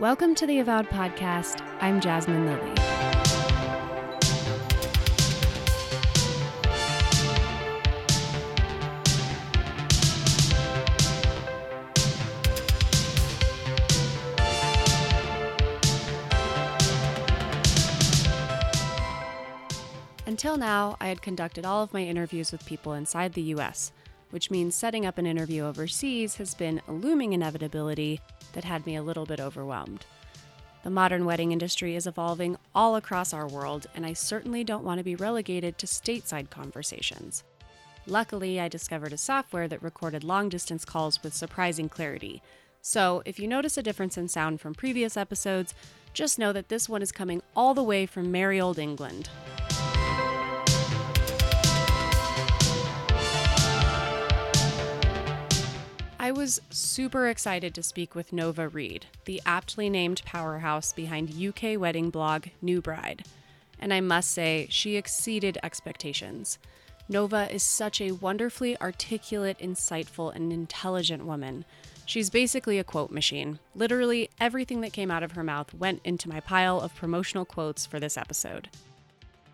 Welcome to the Avowed Podcast. I'm Jasmine Lilly. Until now, I had conducted all of my interviews with people inside the US, which means setting up an interview overseas has been a looming inevitability that had me a little bit overwhelmed. The modern wedding industry is evolving all across our world, and I certainly don't want to be relegated to stateside conversations. Luckily, I discovered a software that recorded long-distance calls with surprising clarity. So if you notice a difference in sound from previous episodes, just know that this one is coming all the way from merry old England. I was super excited to speak with Nova Reid, the aptly named powerhouse behind UK wedding blog Nu Bride, and I must say she exceeded expectations. Nova is such a wonderfully articulate, insightful, and intelligent woman. She's basically a quote machine. Literally everything that came out of her mouth went into my pile of promotional quotes for this episode.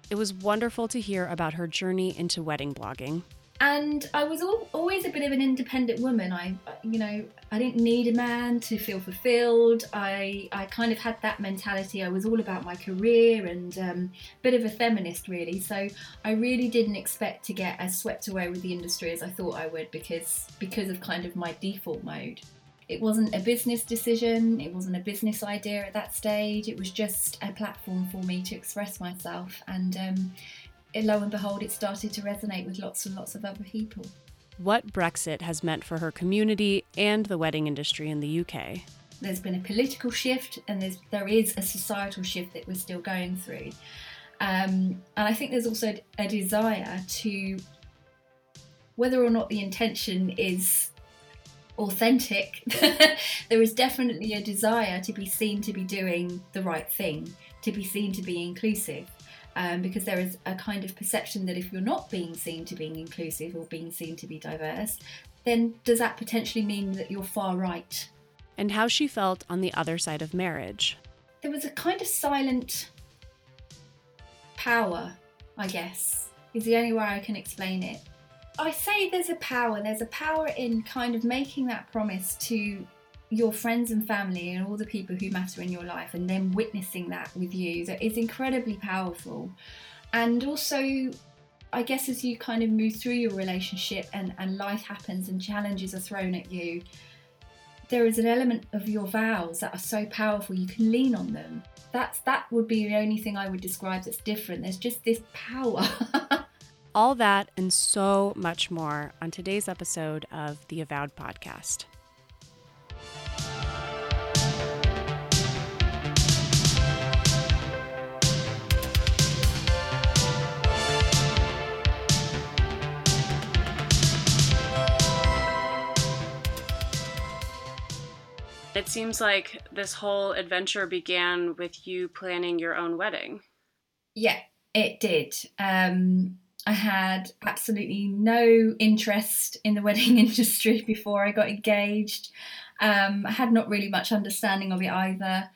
It was wonderful to hear about her journey into wedding blogging. And I was always a bit of an independent woman. I didn't need a man to feel fulfilled. I kind of had that mentality. I was all about my career and a bit of a feminist, really. So I really didn't expect to get as swept away with the industry as I thought I would because of kind of my default mode. It wasn't a business decision. It wasn't a business idea at that stage. It was just a platform for me to express myself and... lo and behold, it started to resonate with lots and lots of other people. What Brexit has meant for her community and the wedding industry in the UK. There's been a political shift and there is a societal shift that we're still going through. And I think there's also a desire to, whether or not the intention is authentic, there is definitely a desire to be seen to be doing the right thing, to be seen to be inclusive. Because there is a kind of perception that if you're not being seen to being inclusive or being seen to be diverse, then does that potentially mean that you're far right? And how she felt on the other side of marriage. There was a kind of silent power, I guess, is the only way I can explain it. I say there's a power in kind of making that promise to your friends and family and all the people who matter in your life and them witnessing that with you. That is incredibly powerful. And also, I guess as you kind of move through your relationship and life happens and challenges are thrown at you, there is an element of your vows that are so powerful you can lean on them. That would be the only thing I would describe that's different. There's just this power. All that and so much more on today's episode of the Avowed Podcast. It seems like this whole adventure began with you planning your own wedding. Yeah, it did. I had absolutely no interest in the wedding industry before I got engaged. I had not really much understanding of it either,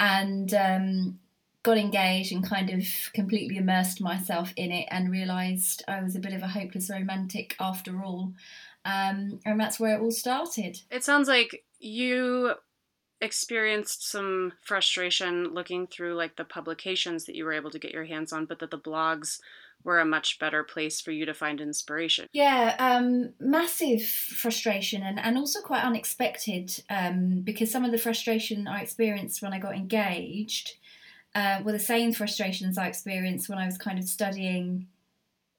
and got engaged and kind of completely immersed myself in it and realised I was a bit of a hopeless romantic after all. And that's where it all started. It sounds like you experienced some frustration looking through like the publications that you were able to get your hands on, but that the blogs were a much better place for you to find inspiration. Yeah, massive frustration and also quite unexpected because some of the frustration I experienced when I got engaged were the same frustrations I experienced when I was kind of studying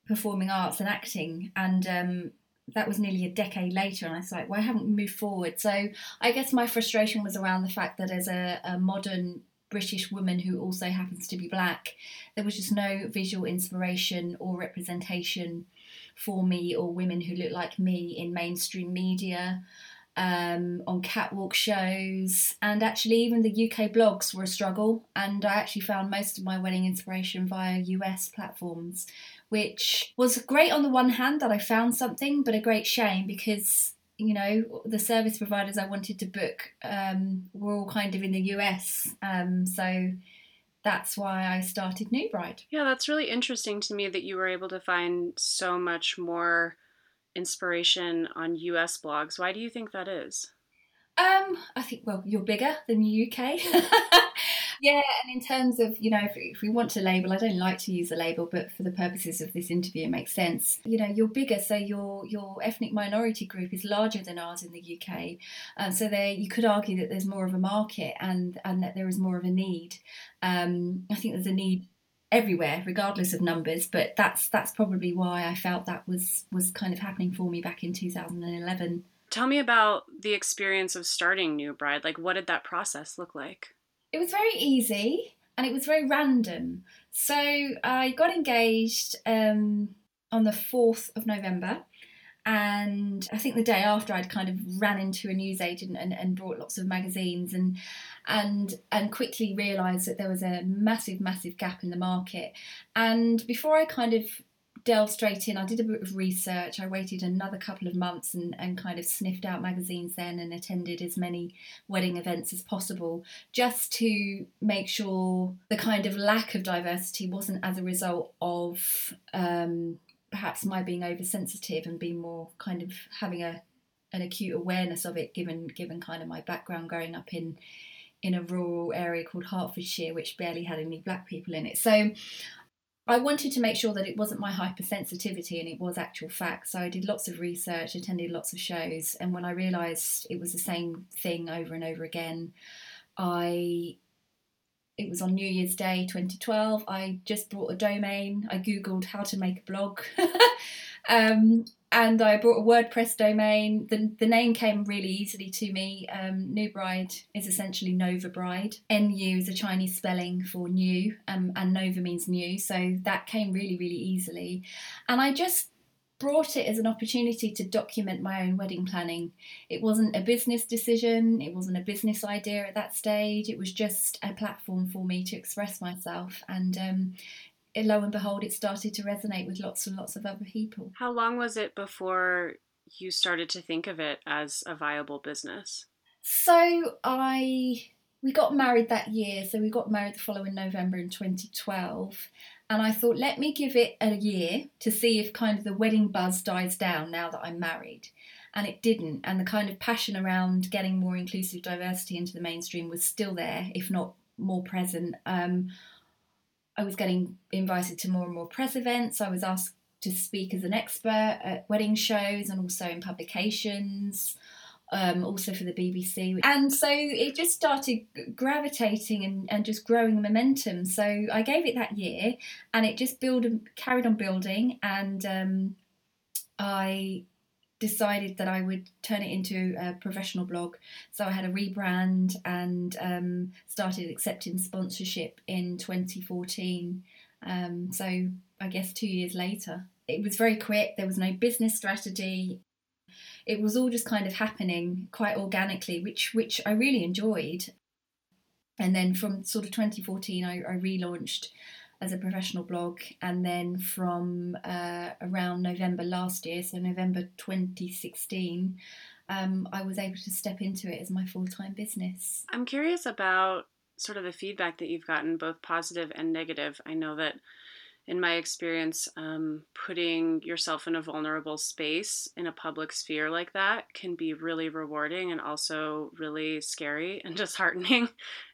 performing arts and acting, and that was nearly a decade later, and I was like, why haven't we moved forward? So I guess my frustration was around the fact that as a modern British woman who also happens to be black, there was just no visual inspiration or representation for me or women who look like me in mainstream media, on catwalk shows, and actually even the UK blogs were a struggle, and I actually found most of my wedding inspiration via US platforms, which was great on the one hand that I found something, but a great shame because you know, the service providers I wanted to book were all kind of in the US. So that's why I started Nu Bride. Yeah, that's really interesting to me that you were able to find so much more inspiration on US blogs. Why do you think that is? I think, well, you're bigger than the UK. Yeah, and in terms of, you know, if we want to label, I don't like to use a label, but for the purposes of this interview, it makes sense. You know, you're bigger, so your ethnic minority group is larger than ours in the UK. So there, you could argue that there's more of a market and that there is more of a need. I think there's a need everywhere, regardless of numbers, but that's probably why I felt that was kind of happening for me back in 2011. Tell me about the experience of starting Nu Bride. Like, what did that process look like? It was very easy and it was very random. So I got engaged on the 4th of November. And I think the day after I'd kind of ran into a newsagent and brought lots of magazines and quickly realised that there was a massive, massive gap in the market. And before I kind of delved straight in, I did a bit of research. I waited another couple of months and kind of sniffed out magazines then and attended as many wedding events as possible, just to make sure the kind of lack of diversity wasn't as a result of perhaps my being oversensitive and being more kind of having an acute awareness of it, given kind of my background growing up in a rural area called Hertfordshire, which barely had any black people in it. So I wanted to make sure that it wasn't my hypersensitivity and it was actual fact. So I did lots of research, attended lots of shows, and when I realised it was the same thing over and over again, it was on New Year's Day 2012, I just bought a domain. I Googled how to make a blog, and I bought a WordPress domain. The name came really easily to me. Nu Bride is essentially Nova Bride. NU is a Chinese spelling for new, and Nova means new. So that came really, really easily. And I just brought it as an opportunity to document my own wedding planning. It wasn't a business decision. It wasn't a business idea at that stage. It was just a platform for me to express myself. And lo and behold, it started to resonate with lots and lots of other people. How long was it before you started to think of it as a viable business? So we got married that year. So we got married the following November in 2012. And I thought, let me give it a year to see if kind of the wedding buzz dies down now that I'm married. And it didn't. And the kind of passion around getting more inclusive diversity into the mainstream was still there, if not more present. I was getting invited to more and more press events. I was asked to speak as an expert at wedding shows and also in publications, also for the BBC. And so it just started gravitating and just growing momentum. So I gave it that year and it just carried on building. And I decided that I would turn it into a professional blog. So I had a rebrand and started accepting sponsorship in 2014. So I guess 2 years later. It was very quick. There was no business strategy. It was all just kind of happening quite organically, which I really enjoyed. And then from sort of 2014, I relaunched as a professional blog, and then from around November last year, so November 2016, I was able to step into it as my full-time business. I'm curious about sort of the feedback that you've gotten, both positive and negative. I know that in my experience, putting yourself in a vulnerable space in a public sphere like that can be really rewarding and also really scary and disheartening.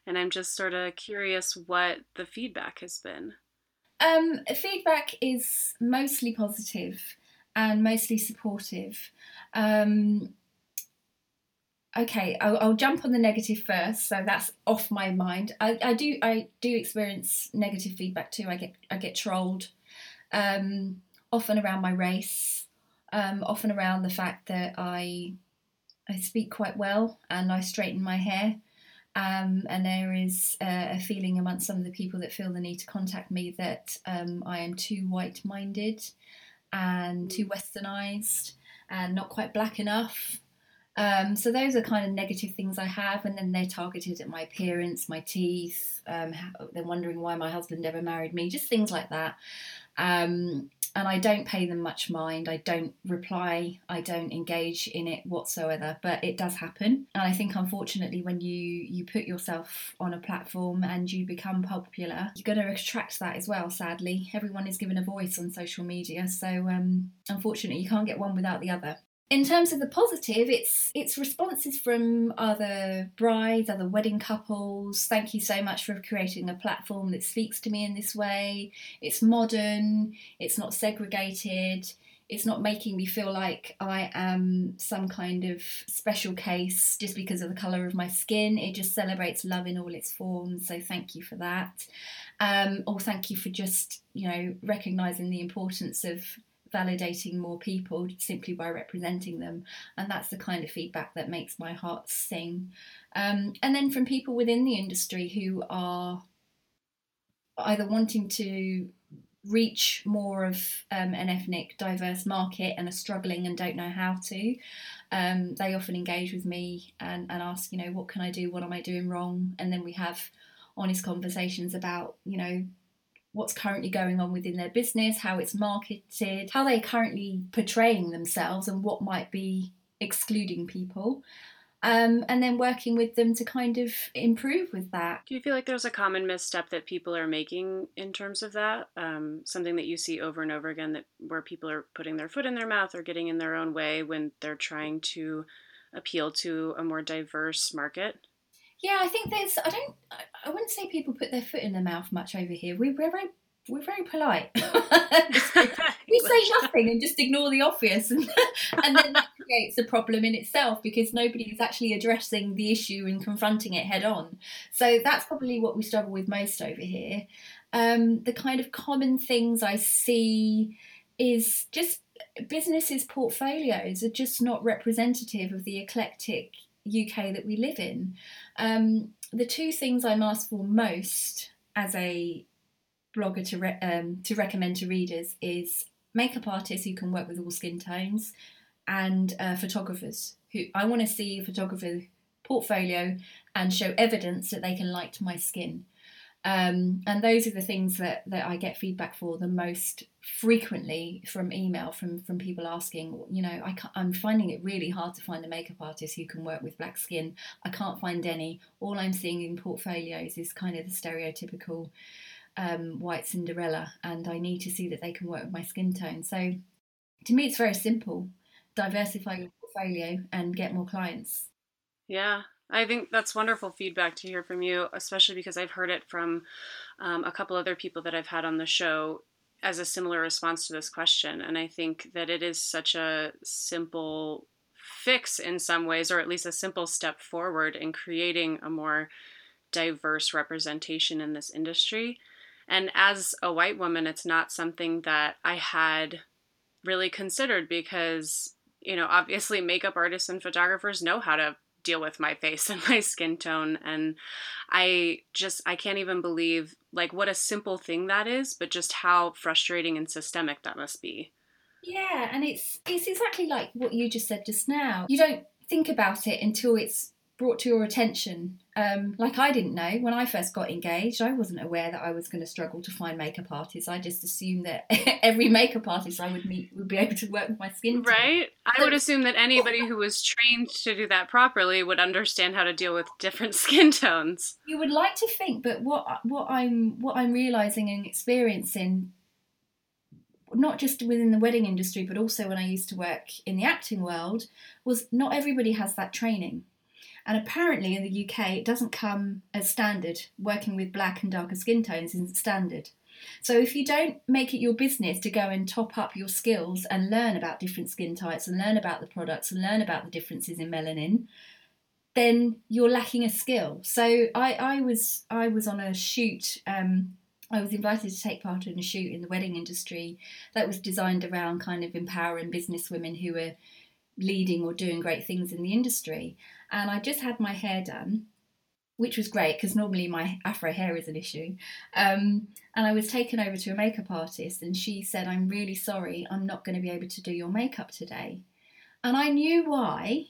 And I'm just sort of curious what the feedback has been. Feedback is mostly positive and mostly supportive. Okay, I'll jump on the negative first, so that's off my mind. I do experience negative feedback too. I get trolled, often around my race, often around the fact that I speak quite well and I straighten my hair, and there is a feeling amongst some of the people that feel the need to contact me that I am too white-minded and too westernised and not quite black enough. So those are kind of negative things I have, and then they're targeted at my appearance, my teeth, they're wondering why my husband ever married me, just things like that. And I don't pay them much mind. I don't reply. I don't engage in it whatsoever, but it does happen. And I think, unfortunately, when you put yourself on a platform and you become popular, you're going to attract that as well, sadly. Everyone is given a voice on social media, so unfortunately you can't get one without the other. In terms of the positive, it's responses from other brides, other wedding couples. Thank you so much for creating a platform that speaks to me in this way. It's modern, it's not segregated, it's not making me feel like I am some kind of special case just because of the colour of my skin. It just celebrates love in all its forms, so thank you for that. Or thank you for just, you know, recognising the importance of validating more people simply by representing them, and that's the kind of feedback that makes my heart sing. And then from people within the industry who are either wanting to reach more of an ethnic diverse market and are struggling and don't know how to, they often engage with me and ask, you know, what can I do, what am I doing wrong, and then we have honest conversations about, you know, what's currently going on within their business, how it's marketed, how they're currently portraying themselves and what might be excluding people, and then working with them to kind of improve with that. Do you feel like there's a common misstep that people are making in terms of that? Something that you see over and over again, that where people are putting their foot in their mouth or getting in their own way when they're trying to appeal to a more diverse market? Yeah, I think there's, I wouldn't say people put their foot in their mouth much over here. We're very polite. We say nothing and just ignore the obvious. And then that creates a problem in itself because nobody is actually addressing the issue and confronting it head on. So that's probably what we struggle with most over here. The kind of common things I see is just businesses' portfolios are just not representative of the eclectic UK that we live in. The two things I'm asked for most as a blogger to recommend to readers is makeup artists who can work with all skin tones and photographers. Who I want to see a photographer portfolio and show evidence that they can light my skin. And those are the things that I get feedback for the most frequently from email, from people asking, you know, I'm finding it really hard to find a makeup artist who can work with black skin. I can't find any. All I'm seeing in portfolios is kind of the stereotypical white Cinderella, and I need to see that they can work with my skin tone. So to me, it's very simple. Diversify your portfolio and get more clients. Yeah. I think that's wonderful feedback to hear from you, especially because I've heard it from a couple other people that I've had on the show as a similar response to this question. And I think that it is such a simple fix in some ways, or at least a simple step forward in creating a more diverse representation in this industry. And as a white woman, it's not something that I had really considered because, you know, obviously makeup artists and photographers know how to deal with my face and my skin tone. And I can't even believe like what a simple thing that is, but just how frustrating and systemic that must be. Yeah. And it's exactly like what you just said just now. You don't think about it until it's brought to your attention. Like I didn't know when I first got engaged, I wasn't aware that I was going to struggle to find makeup artists. I just assumed that every makeup artist I would meet would be able to work with my skin tone. Right? I would assume that anybody who was trained to do that properly would understand how to deal with different skin tones. You would like to think, but what I'm realizing and experiencing, not just within the wedding industry, but also when I used to work in the acting world, was not everybody has that training. And apparently in the UK, it doesn't come as standard. Working with black and darker skin tones isn't standard. So if you don't make it your business to go and top up your skills and learn about different skin types and learn about the products and learn about the differences in melanin, then you're lacking a skill. So I was on a shoot. I was invited to take part in a shoot in the wedding industry that was designed around kind of empowering businesswomen who were leading or doing great things in the industry. And I just had my hair done, which was great because normally my afro hair is an issue. And I was taken over to a makeup artist and she said, "I'm really sorry, I'm not going to be able to do your makeup today." And I knew why,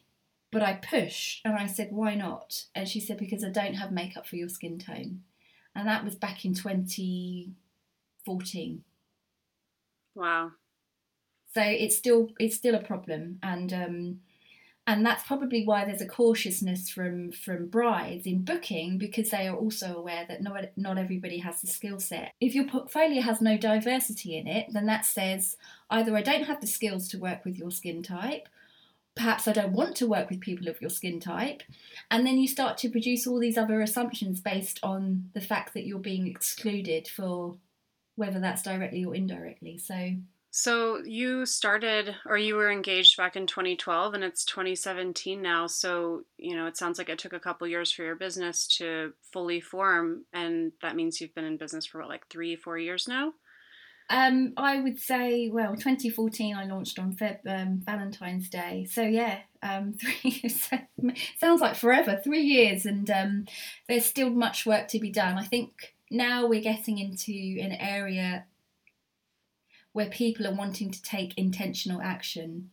But I pushed and I said, why not? And she said, because I don't have makeup for your skin tone. And that was back in 2014. Wow. So it's still a problem. And that's probably why there's a cautiousness from brides in booking, because they are also aware that not everybody has the skill set. If your portfolio has no diversity in it, then that says either I don't have the skills to work with your skin type, perhaps I don't want to work with people of your skin type, and then you start to produce all these other assumptions based on the fact that you're being excluded for whether that's directly or indirectly. So you started, or you were engaged back in 2012, and it's 2017 now. So, you know, it sounds like it took a couple years for your business to fully form. And that means you've been in business for what, like 3-4 years now? I would say, well, 2014 I launched on Valentine's Day. So yeah, 3 years, sounds like forever, 3 years. And there's still much work to be done. I think now we're getting into an area where people are wanting to take intentional action.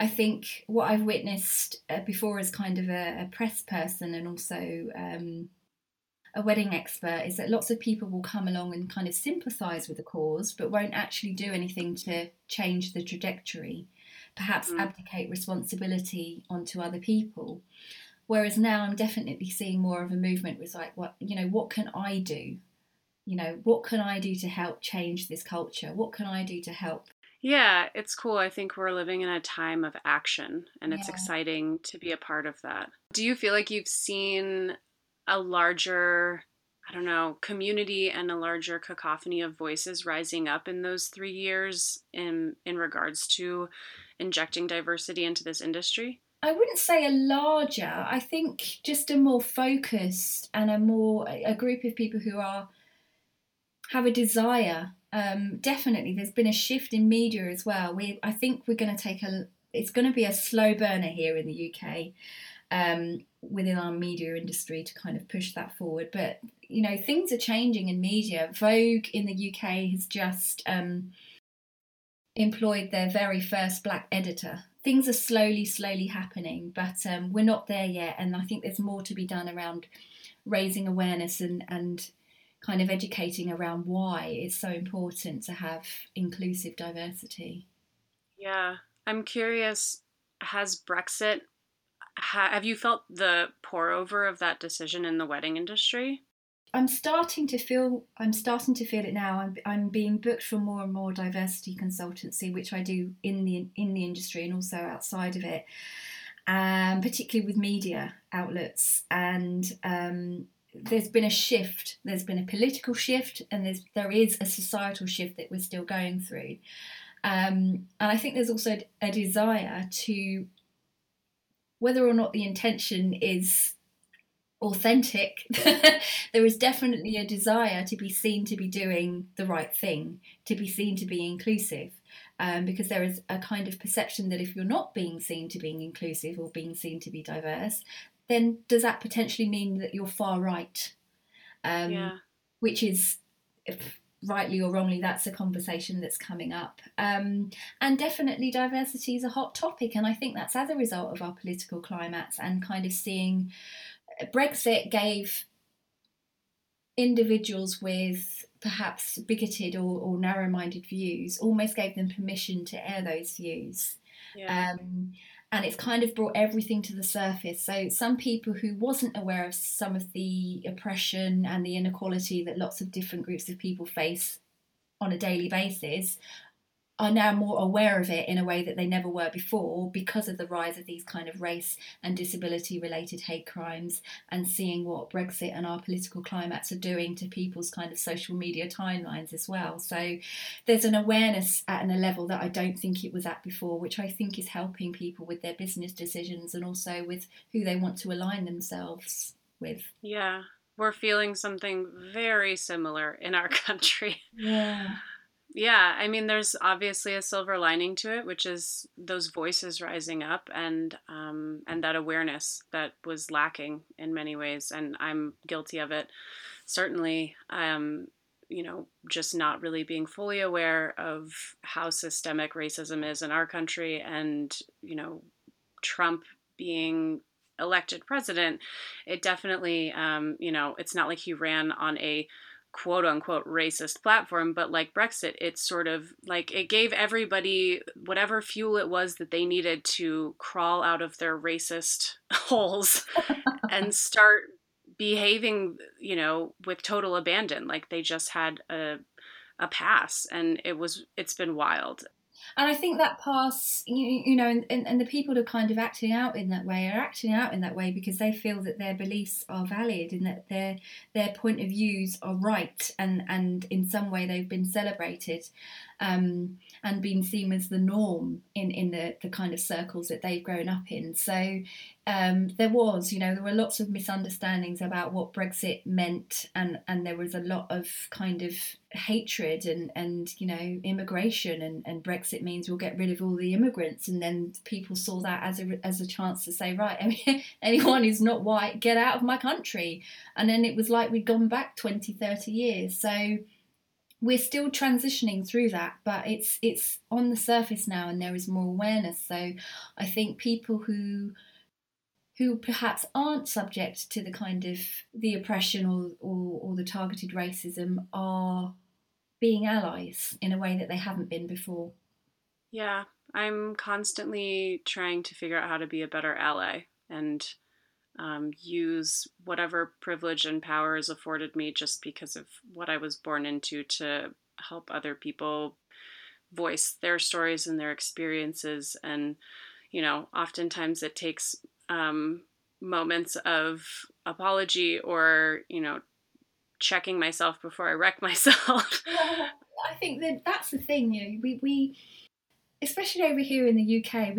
I think what I've witnessed before as kind of a press person and also a wedding expert is that lots of people will come along and kind of sympathise with the cause but won't actually do anything to change the trajectory, perhaps abdicate responsibility onto other people. Whereas now I'm definitely seeing more of a movement was like, what can I do? You know, what can I do to help change this culture? What can I do to help? Yeah, it's cool. I think we're living in a time of action, and it's exciting to be a part of that. Do you feel like you've seen a larger, community and a larger cacophony of voices rising up in those 3 years in regards to injecting diversity into this industry? I wouldn't say a larger. I think just a more focused and a group of people who have a desire. Definitely, there's been a shift in media as well. I think we're going to it's going to be a slow burner here in the UK within our media industry to kind of push that forward. But, you know, things are changing in media. Vogue in the UK has just employed their very first black editor. Things are slowly happening, but we're not there yet. And I think there's more to be done around raising awareness and kind of educating around why it's so important to have inclusive diversity. Yeah. I'm curious, has Brexit, have you felt the pour over of that decision in the wedding industry? I'm starting to feel it now. I'm being booked for more and more diversity consultancy, which I do in the industry and also outside of it, particularly with media outlets. And, there's been a shift, there's been a political shift, and there is a societal shift that we're still going through. And I think there's also a desire to, whether or not the intention is authentic, there is definitely a desire to be seen to be doing the right thing, to be seen to be inclusive, because there is a kind of perception that if you're not being seen to being inclusive or being seen to be diverse, then does that potentially mean that you're far right? Which is, rightly or wrongly, that's a conversation that's coming up. And definitely diversity is a hot topic. And I think that's as a result of our political climates and kind of seeing Brexit gave individuals with perhaps bigoted or narrow-minded views, almost gave them permission to air those views. Yeah. And it's kind of brought everything to the surface. So some people who wasn't aware of some of the oppression and the inequality that lots of different groups of people face on a daily basis are now more aware of it in a way that they never were before because of the rise of these kind of race and disability-related hate crimes and seeing what Brexit and our political climates are doing to people's kind of social media timelines as well. So there's an awareness at a level that I don't think it was at before, which I think is helping people with their business decisions and also with who they want to align themselves with. Yeah, we're feeling something very similar in our country. Yeah. Yeah, I mean, there's obviously a silver lining to it, which is those voices rising up and that awareness that was lacking in many ways. And I'm guilty of it, certainly, just not really being fully aware of how systemic racism is in our country and, Trump being elected president, it definitely, you know, it's not like he ran on a quote unquote racist platform, but like Brexit, it's sort of like it gave everybody whatever fuel it was that they needed to crawl out of their racist holes and start behaving, you know, with total abandon. Like they just had a pass, and it's been wild. And I think that pass, you know, and the people who are kind of acting out in that way are acting out in that way because they feel that their beliefs are valid and that their point of views are right, and in some way they've been celebrated and been seen as the norm in the kind of circles that they've grown up in. So there were lots of misunderstandings about what Brexit meant, and there was a lot of kind of hatred and you know, immigration and Brexit means we'll get rid of all the immigrants, and then people saw that as a chance to say, right, I mean, anyone who's not white, get out of my country. And then it was like we'd gone back 20, 30 years. So we're still transitioning through that, but it's on the surface now and there is more awareness. So I think people who perhaps aren't subject to the kind of the oppression or the targeted racism are being allies in a way that they haven't been before. Yeah, I'm constantly trying to figure out how to be a better ally and use whatever privilege and power is afforded me just because of what I was born into to help other people voice their stories and their experiences. And, you know, oftentimes it takes moments of apology or, you know, checking myself before I wreck myself. Well, I think that's the thing, you know, we especially over here in the UK,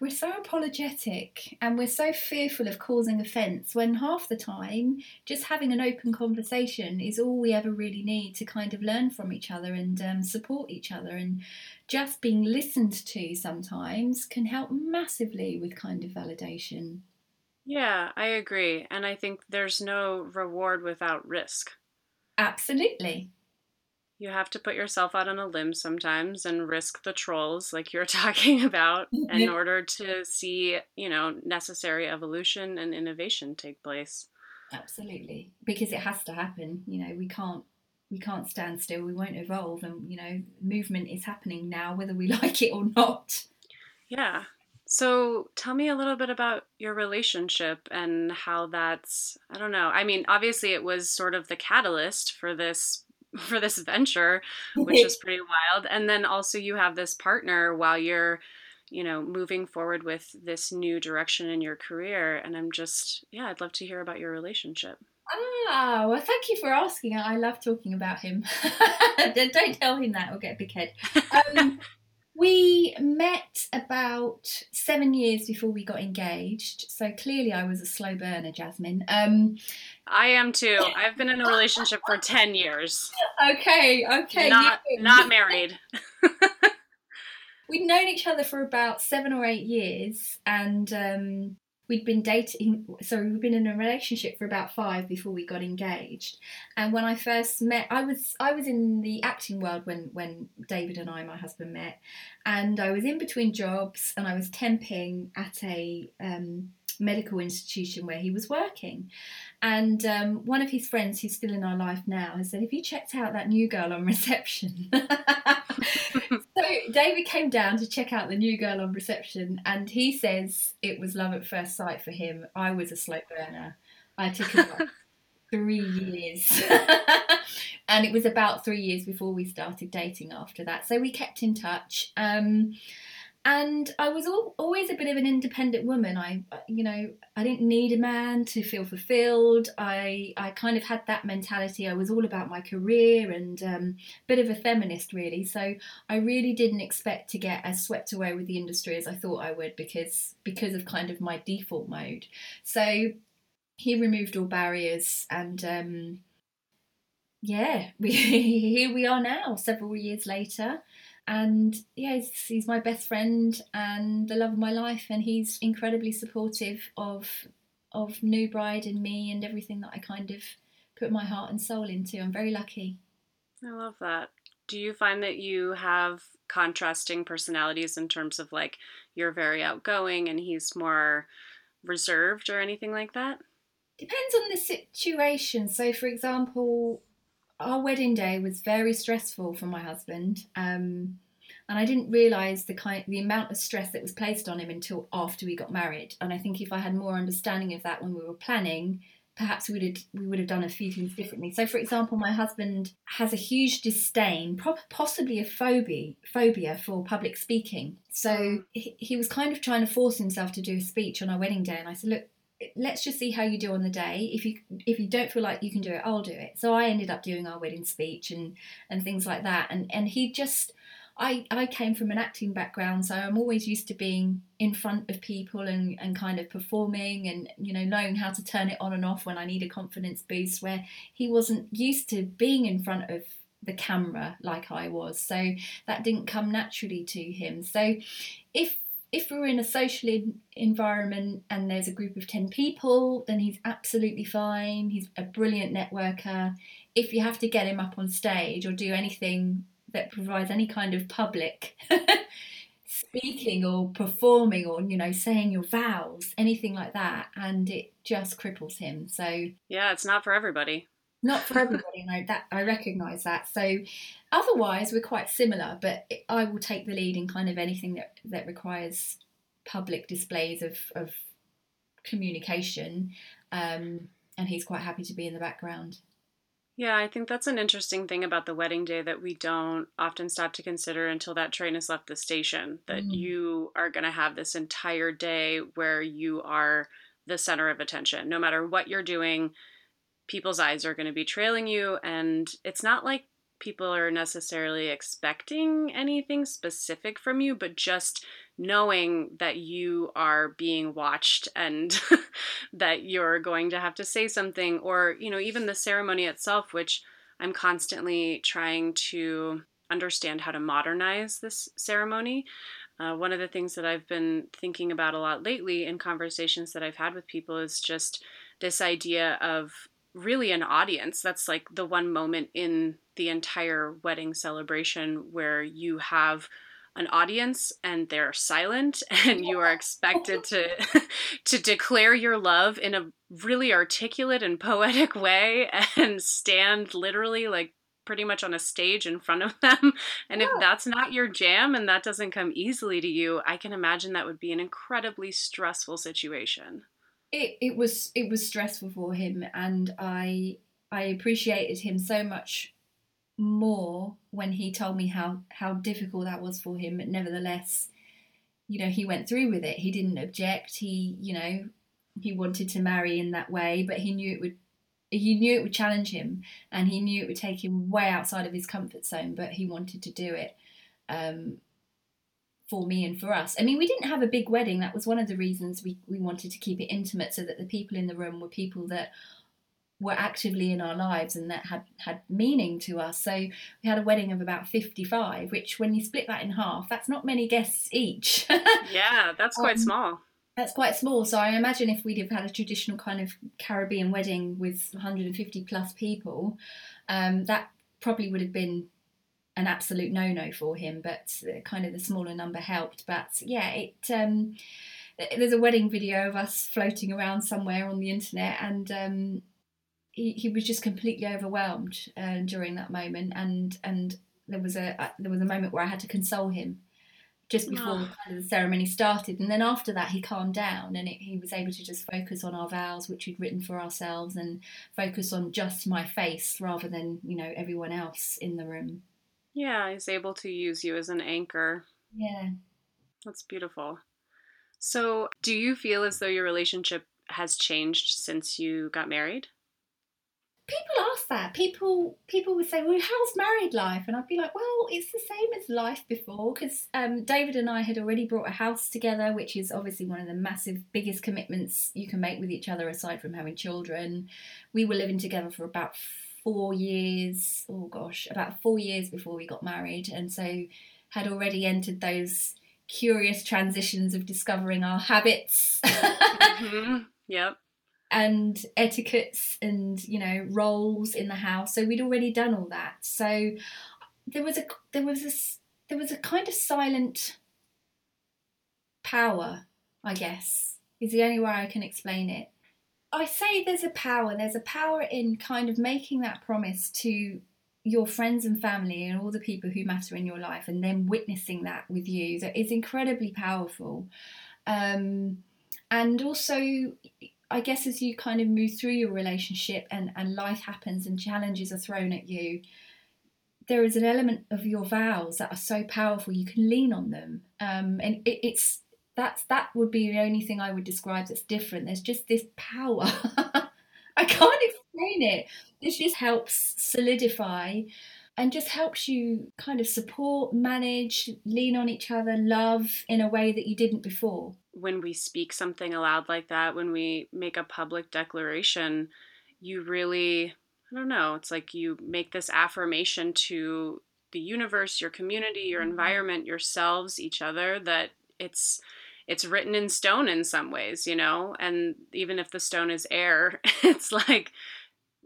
we're so apologetic and we're so fearful of causing offence when half the time just having an open conversation is all we ever really need to kind of learn from each other and support each other. And just being listened to sometimes can help massively with kind of validation. Yeah, I agree. And I think there's no reward without risk. Absolutely. You have to put yourself out on a limb sometimes and risk the trolls like you're talking about in order to see, you know, necessary evolution and innovation take place. Absolutely. Because it has to happen. You know, we can't stand still. We won't evolve. And, you know, movement is happening now, whether we like it or not. Yeah. So tell me a little bit about your relationship and how that's, I don't know. I mean, obviously it was sort of the catalyst for this venture, which is pretty wild. And then also you have this partner while you're, you know, moving forward with this new direction in your career. And I'm just, yeah, I'd love to hear about your relationship. Ah, well, thank you for asking. I love talking about him. Don't tell him that, we'll get a big head. We met about 7 years before we got engaged, so clearly I was a slow burner, Jasmine. I am too. I've been in a relationship for 10 years. Okay. Not married. We'd known each other for about 7 or 8 years, and we've been in a relationship for about 5 before we got engaged. And when I first met, I was in the acting world when David and my husband, met. And I was in between jobs and I was temping at a medical institution where he was working. And one of his friends, who's still in our life now, has said, "Have you checked out that new girl on reception?" So David came down to check out the new girl on reception, and he says it was love at first sight for him. I was a slow burner. I took him like 3 years. And it was about 3 years before we started dating after that. So we kept in touch. And I was always a bit of an independent woman. I didn't need a man to feel fulfilled. I kind of had that mentality. I was all about my career and a bit of a feminist, really. So I really didn't expect to get as swept away with the industry as I thought I would because of kind of my default mode. So he removed all barriers and... here we are now, several years later. And yeah, he's my best friend and the love of my life, and he's incredibly supportive of Nu Bride and me and everything that I kind of put my heart and soul into. I'm very lucky. I love that. Do you find that you have contrasting personalities in terms of like you're very outgoing and he's more reserved or anything like that? Depends on the situation. So, for example, our wedding day was very stressful for my husband, and I didn't realise the amount of stress that was placed on him until after we got married. And I think if I had more understanding of that when we were planning, perhaps we would have done a few things differently. So, for example, my husband has a huge disdain, possibly a phobia for public speaking. So he was kind of trying to force himself to do a speech on our wedding day, and I said, look, let's just see how you do on the day. If you don't feel like you can do it, I'll do it. So I ended up doing our wedding speech and things like that. And he just, I came from an acting background, so I'm always used to being in front of people and kind of performing and, you know, knowing how to turn it on and off when I need a confidence boost, where he wasn't used to being in front of the camera like I was. So that didn't come naturally to him. So if we're in a social environment and there's a group of 10 people, then he's absolutely fine. He's a brilliant networker. If you have to get him up on stage or do anything that provides any kind of public speaking or performing or, you know, saying your vows, anything like that, and it just cripples him. So yeah, it's not for everybody. Not for everybody, no, that I recognise that. So otherwise we're quite similar, but I will take the lead in kind of anything that requires public displays of communication, and he's quite happy to be in the background. Yeah, I think that's an interesting thing about the wedding day that we don't often stop to consider until that train has left the station, that you are going to have this entire day where you are the center of attention. No matter what you're doing, people's eyes are going to be trailing you, and it's not like people are necessarily expecting anything specific from you, but just knowing that you are being watched and that you're going to have to say something, or, you know, even the ceremony itself, which I'm constantly trying to understand how to modernize this ceremony. One of the things that I've been thinking about a lot lately in conversations that I've had with people is just this idea of really an audience. That's like the one moment in the entire wedding celebration where you have an audience and they're silent and you are expected to declare your love in a really articulate and poetic way and stand literally like pretty much on a stage in front of them. And if that's not your jam and that doesn't come easily to you, I can imagine that would be an incredibly stressful situation. It was stressful for him, and I appreciated him so much more when he told me how difficult that was for him. But nevertheless, you know, he went through with it. He didn't object. He, you know, he wanted to marry in that way, but he knew it would challenge him, and he knew it would take him way outside of his comfort zone. But he wanted to do it. For me and for us. I mean, we didn't have a big wedding. That was one of the reasons we wanted to keep it intimate, so that the people in the room were people that were actively in our lives and that had meaning to us. So we had a wedding of about 55, which when you split that in half, that's not many guests each. Yeah, that's quite small. That's quite small. So I imagine if we'd have had a traditional kind of Caribbean wedding with 150 plus people, that probably would have been an absolute no-no for him, but kind of the smaller number helped. But yeah, there's a wedding video of us floating around somewhere on the internet, and he was just completely overwhelmed during that moment, and there was a moment where I had to console him just before kind of the ceremony started, and then after that he calmed down, and he was able to just focus on our vows, which we'd written for ourselves, and focus on just my face rather than, you know, everyone else in the room. Yeah, he's able to use you as an anchor. Yeah. That's beautiful. So do you feel as though your relationship has changed since you got married? People ask that. People would say, well, how's married life? And I'd be like, well, it's the same as life before, because David and I had already bought a house together, which is obviously one of the biggest commitments you can make with each other aside from having children. We were living together for about 4 years, about 4 years before we got married, and so had already entered those curious transitions of discovering our habits. Mm-hmm. Yep. And etiquettes and, you know, roles in the house. So we'd already done all that. So there was a kind of silent power, I guess, is the only way I can explain it. I say there's a power in kind of making that promise to your friends and family and all the people who matter in your life and them witnessing that with you that is incredibly powerful. And also, I guess as you kind of move through your relationship and life happens and challenges are thrown at you, there is an element of your vows that are so powerful, you can lean on them. That would be the only thing I would describe that's different. There's just this power. I can't explain it. This just helps solidify and just helps you kind of support, manage, lean on each other, love in a way that you didn't before. When we speak something aloud like that, when we make a public declaration, you really, I don't know, it's like you make this affirmation to the universe, your community, your environment, yourselves, each other, that it's written in stone in some ways, you know, and even if the stone is air, it's like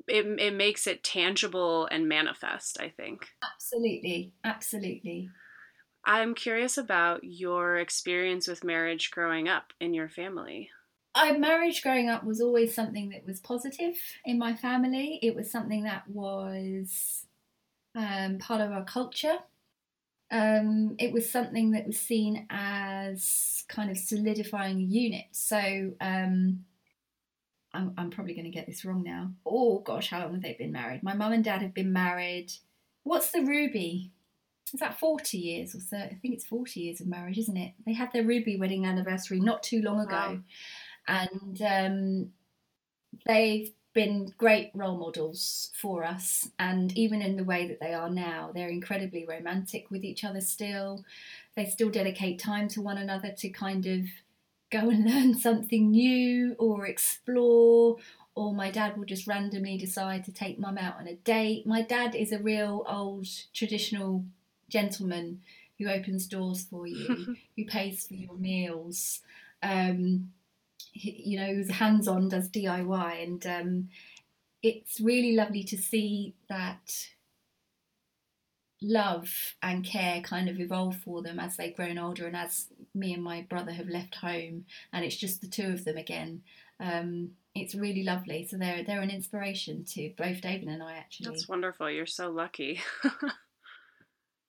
it makes it tangible and manifest, I think. Absolutely. Absolutely. I'm curious about your experience with marriage growing up in your family. Marriage growing up was always something that was positive in my family. It was something that was part of our culture. It was something that was seen as kind of solidifying a unit. So I'm probably going to get this wrong now. Oh, gosh, how long have they been married? My mum and dad have been married. What's the ruby? Is that 40 years or so? I think it's 40 years of marriage, isn't it? They had their ruby wedding anniversary not too long ago. Wow. And they've been great role models for us, and even in the way that they are now, they're incredibly romantic with each other still. They still dedicate time to one another to kind of go and learn something new or explore, or my dad will just randomly decide to take mum out on a date. My dad is a real old traditional gentleman who opens doors for you, who pays for your meals, you know, who's hands-on, does DIY, and it's really lovely to see that love and care kind of evolve for them as they've grown older and as me and my brother have left home and it's just the two of them again. It's really lovely. So they're an inspiration to both David and I, actually. That's wonderful. You're so lucky.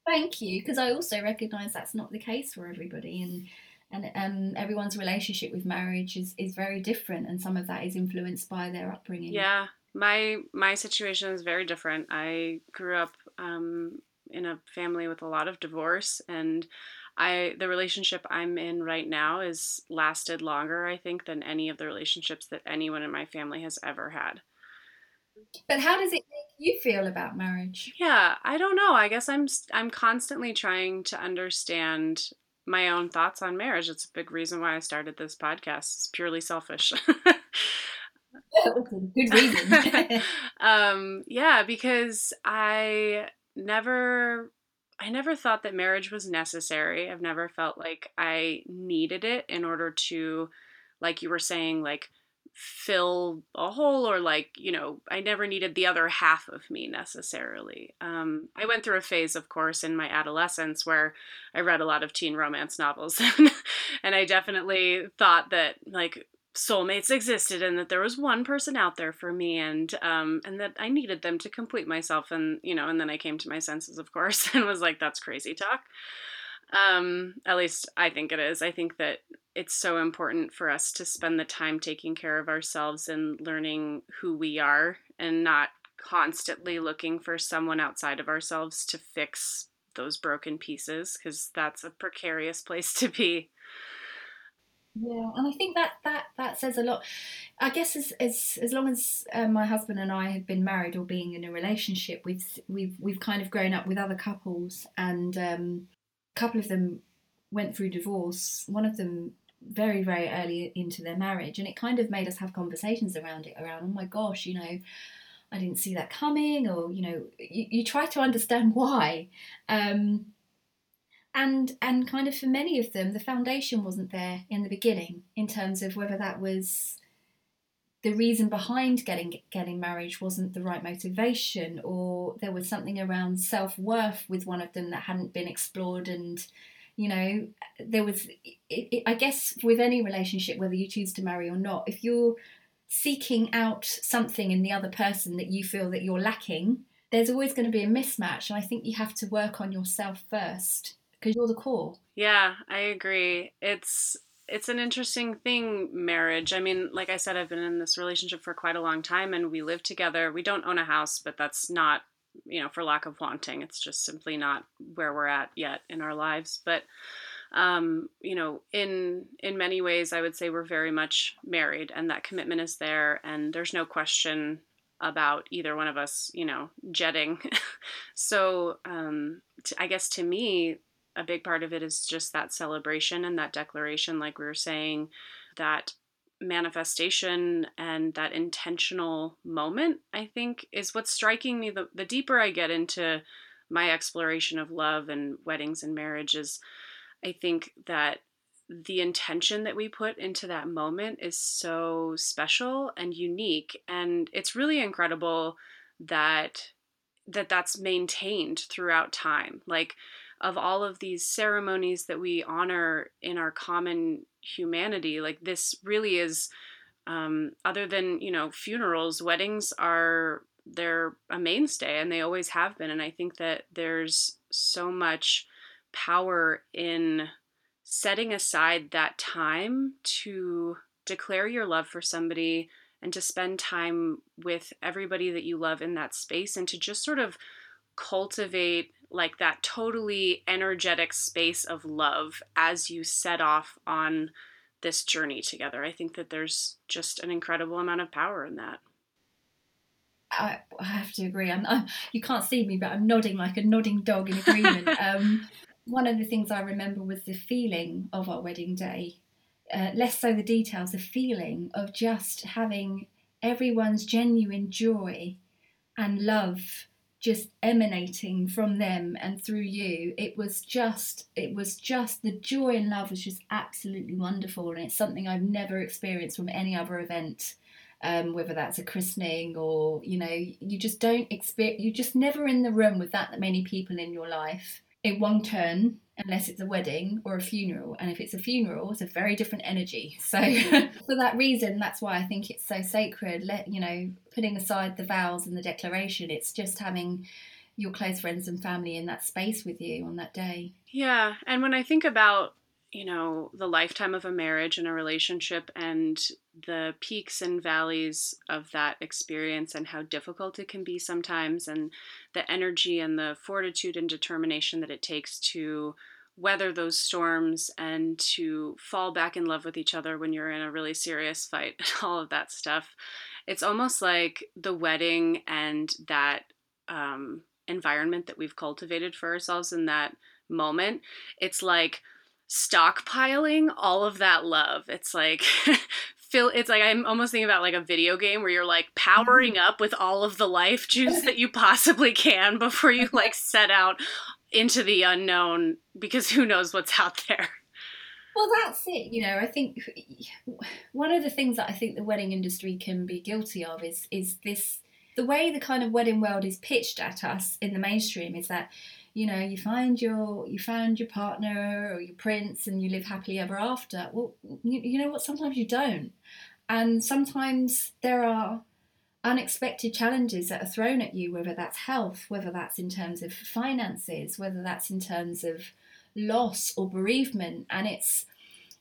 Thank you, because I also recognise that's not the case for everybody, and everyone's relationship with marriage is very different, and some of that is influenced by their upbringing. Yeah, my situation is very different. I grew up in a family with a lot of divorce, and the relationship I'm in right now has lasted longer, I think, than any of the relationships that anyone in my family has ever had. But how does it make you feel about marriage? Yeah, I don't know. I guess I'm constantly trying to understand my own thoughts on marriage. It's a big reason why I started this podcast. It's purely selfish. Good reason. Yeah, because I never thought that marriage was necessary. I've never felt like I needed it in order to, like you were saying, like fill a hole, or like, you know, I never needed the other half of me necessarily. I went through a phase, of course, in my adolescence where I read a lot of teen romance novels and I definitely thought that like soulmates existed and that there was one person out there for me, and that I needed them to complete myself, and, you know, and then I came to my senses, of course, and was like, that's crazy talk. At least I think it is. I think that it's so important for us to spend the time taking care of ourselves and learning who we are, and not constantly looking for someone outside of ourselves to fix those broken pieces, because that's a precarious place to be. Yeah, and I think that says a lot. I guess as long as my husband and I have been married or being in a relationship, we've kind of grown up with other couples, and a couple of them went through divorce, one of them very, very early into their marriage, and it kind of made us have conversations around it, around, oh my gosh, you know, I didn't see that coming, or, you know, you try to understand why. And kind of for many of them, the foundation wasn't there in the beginning in terms of whether that was the reason behind getting married wasn't the right motivation, or there was something around self-worth with one of them that hadn't been explored, and you know, there was, I guess with any relationship, whether you choose to marry or not, if you're seeking out something in the other person that you feel that you're lacking, there's always going to be a mismatch. And I think you have to work on yourself first because you're the core. Yeah, I agree. It's an interesting thing, marriage. I mean, like I said, I've been in this relationship for quite a long time and we live together. We don't own a house, but that's not, you know, for lack of wanting. It's just simply not where we're at yet in our lives. But, you know, in many ways, I would say we're very much married and that commitment is there and there's no question about either one of us, you know, jetting. So I guess to me, a big part of it is just that celebration and that declaration, like we were saying, that manifestation and that intentional moment, I think, is what's striking me. The deeper I get into my exploration of love and weddings and marriages, I think that the intention that we put into that moment is so special and unique. And it's really incredible that that's maintained throughout time. Like, of all of these ceremonies that we honor in our common humanity, like this really is, other than, you know, funerals, weddings are, they're a mainstay and they always have been. And I think that there's so much power in setting aside that time to declare your love for somebody and to spend time with everybody that you love in that space and to just sort of cultivate like that totally energetic space of love as you set off on this journey together. I think that there's just an incredible amount of power in that. I have to agree. I'm you can't see me, but I'm nodding like a nodding dog in agreement. One of the things I remember was the feeling of our wedding day, less so the details, the feeling of just having everyone's genuine joy and love just emanating from them and through you. It was just the joy and love was just absolutely wonderful. And it's something I've never experienced from any other event, whether that's a christening or, you know, you're just never in the room with that many people in your life in one turn, unless it's a wedding or a funeral. And if it's a funeral, it's a very different energy. So for that reason, that's why I think it's so sacred. You know, putting aside the vows and the declaration, it's just having your close friends and family in that space with you on that day. Yeah. And when I think about, you know, the lifetime of a marriage and a relationship and the peaks and valleys of that experience and how difficult it can be sometimes and the energy and the fortitude and determination that it takes to weather those storms and to fall back in love with each other when you're in a really serious fight and all of that stuff. It's almost like the wedding and that environment that we've cultivated for ourselves in that moment. It's like stockpiling all of that love. It's like it's like I'm almost thinking about like a video game where you're like powering up with all of the life juice that you possibly can before you like set out into the unknown, because who knows what's out there. Well, that's it. You know, I think one of the things that I think the wedding industry can be guilty of is this, the way the kind of wedding world is pitched at us in the mainstream is that, you know, you found your partner or your prince and you live happily ever after. Well, you know what? Sometimes you don't. And sometimes there are unexpected challenges that are thrown at you, whether that's health, whether that's in terms of finances, whether that's in terms of loss or bereavement. And it's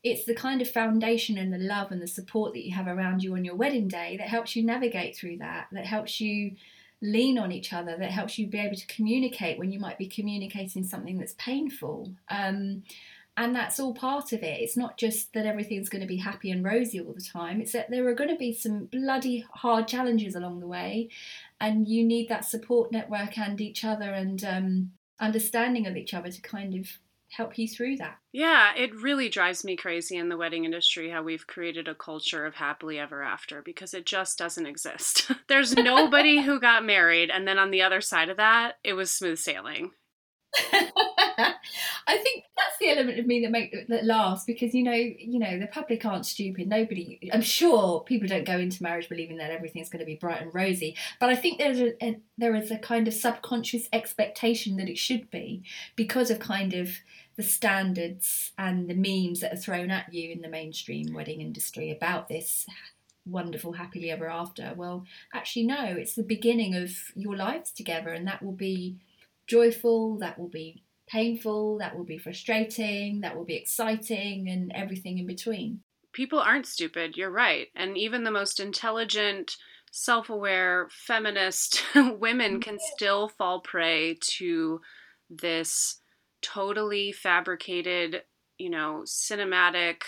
the kind of foundation and the love and the support that you have around you on your wedding day that helps you navigate through that, that helps you lean on each other, that helps you be able to communicate when you might be communicating something that's painful. And that's all part of it. It's not just that everything's going to be happy and rosy all the time. It's that there are going to be some bloody hard challenges along the way. And you need that support network and each other and understanding of each other to kind of help you through that. Yeah, it really drives me crazy in the wedding industry how we've created a culture of happily ever after, because it just doesn't exist. There's nobody who got married and then on the other side of that, it was smooth sailing. I think that's the element of me that laughs, because you know the public aren't stupid. Nobody, I'm sure, people don't go into marriage believing that everything's going to be bright and rosy, but I think there is a kind of subconscious expectation that it should be, because of kind of the standards and the memes that are thrown at you in the mainstream wedding industry about this wonderful happily ever after. Well, actually no, it's the beginning of your lives together, and that will be joyful, that will be painful, that will be frustrating, that will be exciting, and everything in between. People aren't stupid, you're right. And even the most intelligent, self-aware feminist women can still fall prey to this totally fabricated, cinematic,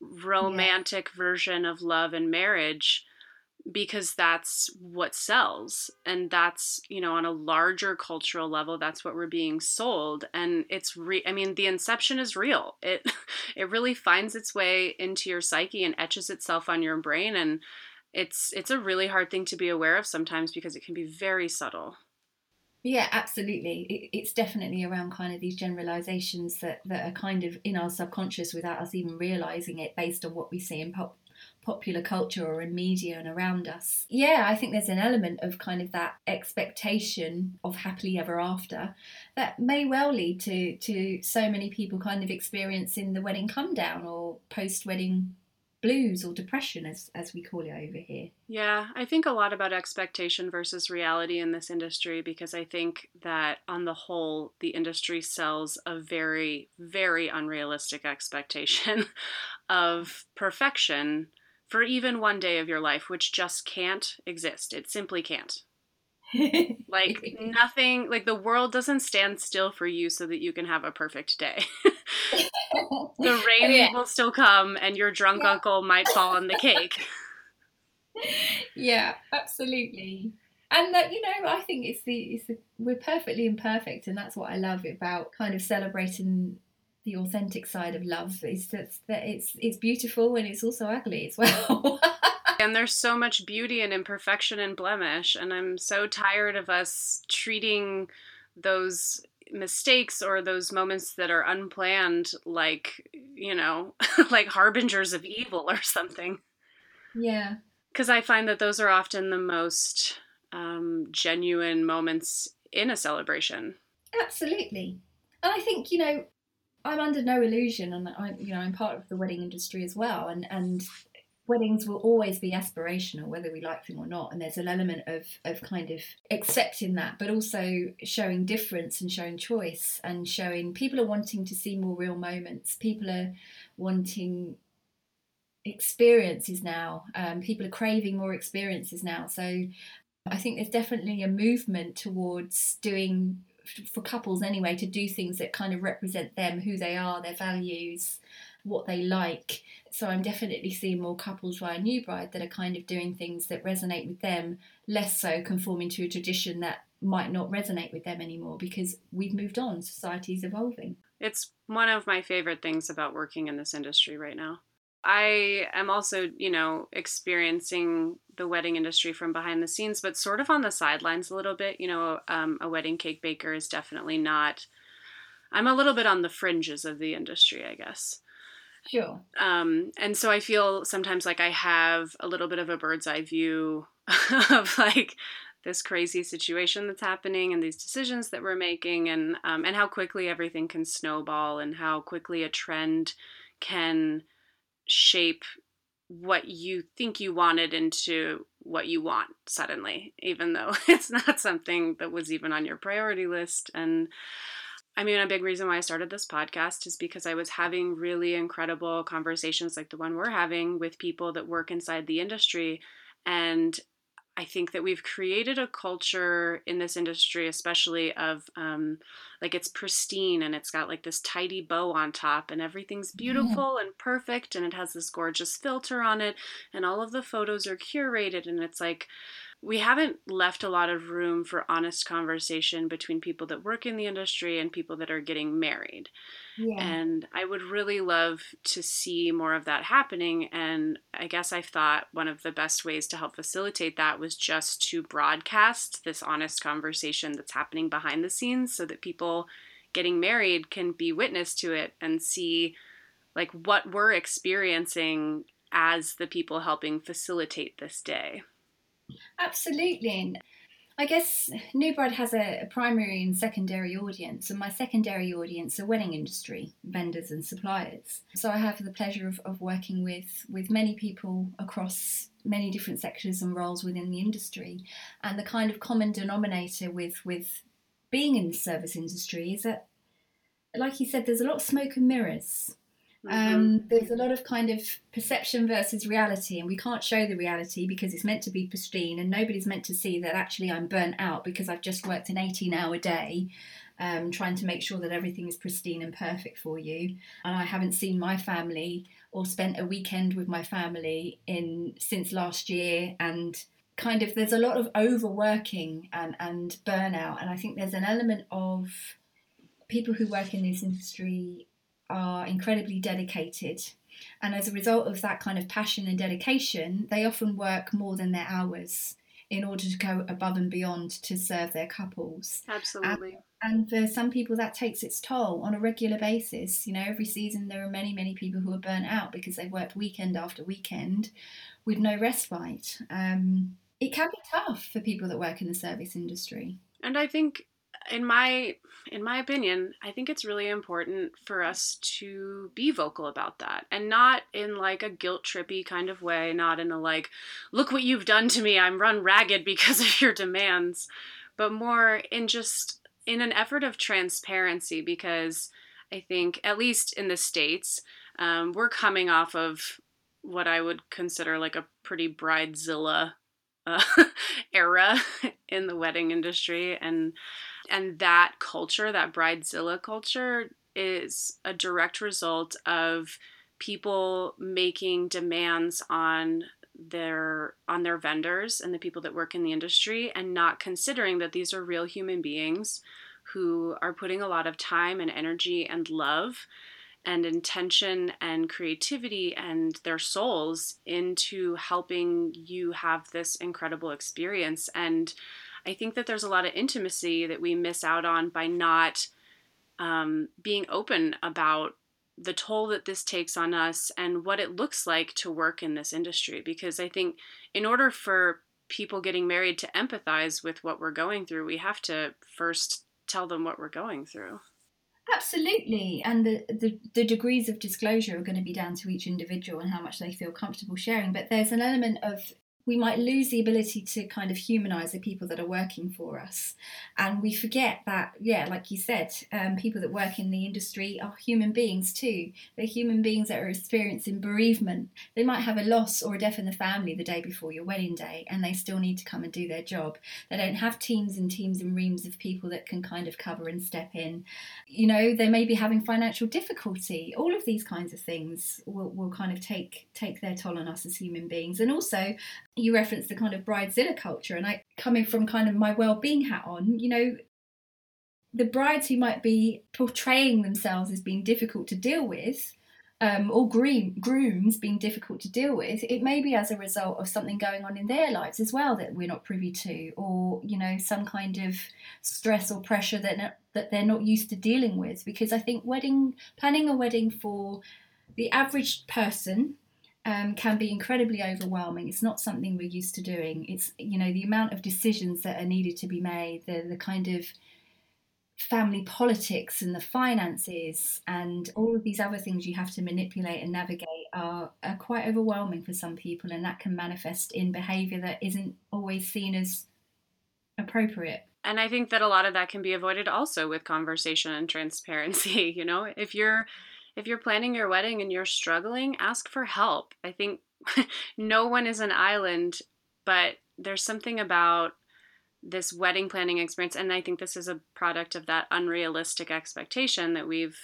romantic version of love and marriage, because that's what sells. And that's, on a larger cultural level, that's what we're being sold. And it's the inception is real. It really finds its way into your psyche and etches itself on your brain. And it's a really hard thing to be aware of sometimes, because it can be very subtle. Yeah, absolutely. It's definitely around kind of these generalizations that are kind of in our subconscious without us even realizing it, based on what we see in popular culture or in media and around us. Yeah, I think there's an element of kind of that expectation of happily ever after that may well lead to so many people kind of experiencing the wedding come down, or post-wedding blues, or depression as we call it over here. Yeah, I think a lot about expectation versus reality in this industry, because I think that on the whole, the industry sells a very, very unrealistic expectation of perfection for even one day of your life, which just can't exist. It simply can't. Like nothing, like the world doesn't stand still for you so that you can have a perfect day. The rain will still come, and your drunk uncle might fall on the cake. Yeah, absolutely. And that, I think it's the we're perfectly imperfect, and that's what I love about kind of celebrating the authentic side of love, is that it's beautiful, and it's also ugly as well. And there's so much beauty and imperfection and blemish, and I'm so tired of us treating those mistakes or those moments that are unplanned like, like harbingers of evil or something. Yeah. Because I find that those are often the most genuine moments in a celebration. Absolutely. And I think, I'm under no illusion, and I'm part of the wedding industry as well, and weddings will always be aspirational, whether we like them or not. And there's an element of kind of accepting that, but also showing difference and showing choice, and showing people are wanting to see more real moments. People are wanting experiences now. People are craving more experiences now. So I think there's definitely a movement towards doing, for couples anyway, to do things that kind of represent them, who they are, their values, what they like. So I'm definitely seeing more couples via Nu Bride that are kind of doing things that resonate with them, less so conforming to a tradition that might not resonate with them anymore, because we've moved on, society's evolving. It's one of my favorite things about working in this industry right now. I am also, experiencing the wedding industry from behind the scenes, but sort of on the sidelines a little bit. A wedding cake baker is definitely not, I'm a little bit on the fringes of the industry, I guess. Sure. And so I feel sometimes like I have a little bit of a bird's eye view of like this crazy situation that's happening, and these decisions that we're making, and how quickly everything can snowball, and how quickly a trend can shape what you think you wanted into what you want suddenly, even though it's not something that was even on your priority list. And a big reason why I started this podcast is because I was having really incredible conversations like the one we're having with people that work inside the industry. And I think that we've created a culture in this industry, especially of like it's pristine, and it's got like this tidy bow on top, and everything's beautiful and perfect, and it has this gorgeous filter on it, and all of the photos are curated, and it's like, we haven't left a lot of room for honest conversation between people that work in the industry and people that are getting married. Yeah. And I would really love to see more of that happening. And I guess I thought one of the best ways to help facilitate that was just to broadcast this honest conversation that's happening behind the scenes, so that people getting married can be witness to it and see like what we're experiencing as the people helping facilitate this day. Absolutely. I guess Nu Bride has a primary and secondary audience, and my secondary audience are wedding industry, vendors and suppliers. So I have the pleasure of working with many people across many different sectors and roles within the industry. And the kind of common denominator with being in the service industry is that, like you said, there's a lot of smoke and mirrors. Mm-hmm. There's a lot of kind of perception versus reality, and we can't show the reality because it's meant to be pristine, and nobody's meant to see that actually I'm burnt out because I've just worked an 18-hour day trying to make sure that everything is pristine and perfect for you, and I haven't seen my family or spent a weekend with my family since last year. And kind of there's a lot of overworking and burnout, and I think there's an element of people who work in this industry are incredibly dedicated, and as a result of that kind of passion and dedication, they often work more than their hours in order to go above and beyond to serve their couples. Absolutely. And for some people that takes its toll on a regular basis. You know, every season there are many people who are burnt out because they've worked weekend after weekend with no respite. It can be tough for people that work in the service industry. And I think in my opinion, I think it's really important for us to be vocal about that, and not in like a guilt trippy kind of way, not in a like, look what you've done to me, I'm run ragged because of your demands, but more in just in an effort of transparency, because I think at least in the States, we're coming off of what I would consider like a pretty bridezilla era in the wedding industry, and that culture, that bridezilla culture, is a direct result of people making demands on their vendors and the people that work in the industry, and not considering that these are real human beings who are putting a lot of time and energy and love and intention and creativity and their souls into helping you have this incredible experience. And I think that there's a lot of intimacy that we miss out on by not being open about the toll that this takes on us and what it looks like to work in this industry. Because I think in order for people getting married to empathize with what we're going through, we have to first tell them what we're going through. Absolutely. And the degrees of disclosure are going to be down to each individual and how much they feel comfortable sharing. But there's an element of, we might lose the ability to kind of humanise the people that are working for us. And we forget that, yeah, like you said, people that work in the industry are human beings too. They're human beings that are experiencing bereavement. They might have a loss or a death in the family the day before your wedding day, and they still need to come and do their job. They don't have teams and reams of people that can kind of cover and step in. You know, they may be having financial difficulty. All of these kinds of things will kind of take their toll on us as human beings. And also, you referenced the kind of bridezilla culture, and I, coming from kind of my well-being hat on, you know, the brides who might be portraying themselves as being difficult to deal with, or grooms being difficult to deal with, it may be as a result of something going on in their lives as well that we're not privy to, or, you know, some kind of stress or pressure that they're not used to dealing with. Because I think planning a wedding for the average person can be incredibly overwhelming. It's not something we're used to doing. It's, you know, the amount of decisions that are needed to be made, the kind of family politics and the finances and all of these other things you have to manipulate and navigate are quite overwhelming for some people, and that can manifest in behaviour that isn't always seen as appropriate. And I think that a lot of that can be avoided also with conversation and transparency. You know, if you're planning your wedding and you're struggling, ask for help. I think no one is an island, but there's something about this wedding planning experience, and I think this is a product of that unrealistic expectation that we've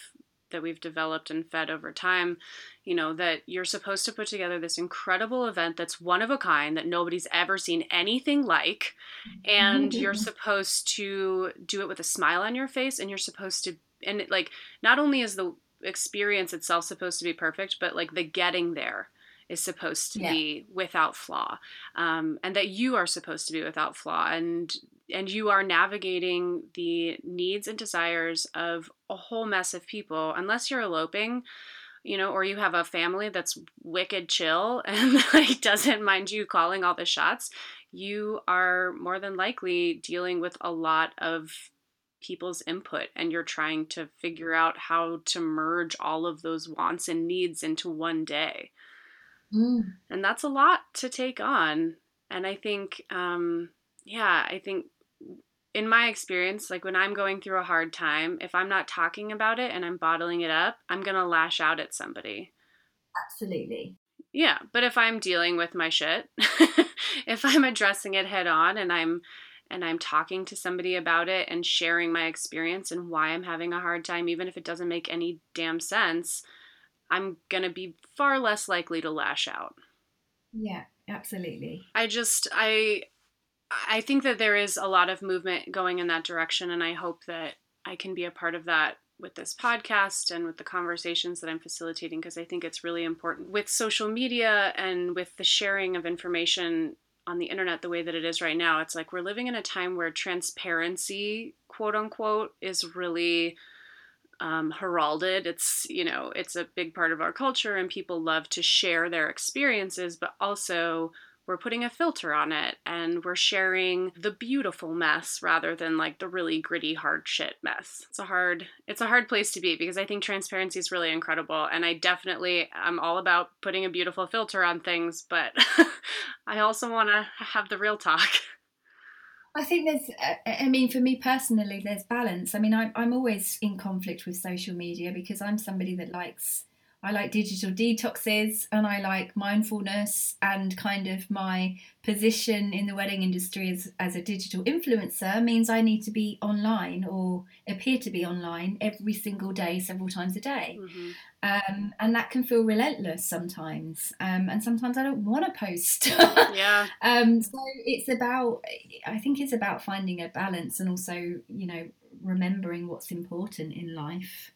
developed and fed over time, you know, that you're supposed to put together this incredible event that's one of a kind that nobody's ever seen anything like, and you're supposed to do it with a smile on your face, and you're supposed to, and it, like, not only is the experience itself supposed to be perfect, but like the getting there is supposed to be without flaw, and that you are supposed to be without flaw, and and you are navigating the needs and desires of a whole mess of people, unless you're eloping, you know, or you have a family that's wicked chill and like doesn't mind you calling all the shots, you are more than likely dealing with a lot of people's input, and you're trying to figure out how to merge all of those wants and needs into one day. Mm. And that's a lot to take on. And I think, I think in my experience, like when I'm going through a hard time, if I'm not talking about it and I'm bottling it up, I'm going to lash out at somebody. Absolutely. Yeah. But if I'm dealing with my shit, if I'm addressing it head on and I'm talking to somebody about it and sharing my experience and why I'm having a hard time, even if it doesn't make any damn sense, I'm going to be far less likely to lash out. Yeah, absolutely. I think that there is a lot of movement going in that direction, and I hope that I can be a part of that with this podcast and with the conversations that I'm facilitating, because I think it's really important with social media and with the sharing of information on the internet the way that it is right now. It's like we're living in a time where transparency, quote unquote, is really heralded. It's, you know, it's a big part of our culture, and people love to share their experiences, but also we're putting a filter on it, and we're sharing the beautiful mess rather than like the really gritty, hard shit mess. It's a hard place to be, because I think transparency is really incredible. And I'm all about putting a beautiful filter on things, but I also want to have the real talk. I think for me personally, there's balance. I mean, I'm always in conflict with social media, because I'm somebody that I like digital detoxes, and I like mindfulness, and kind of my position in the wedding industry as a digital influencer means I need to be online, or appear to be online, every single day, several times a day. Mm-hmm. And that can feel relentless sometimes. And sometimes I don't want to post. Yeah. So it's about finding a balance, and also, you know, remembering what's important in life.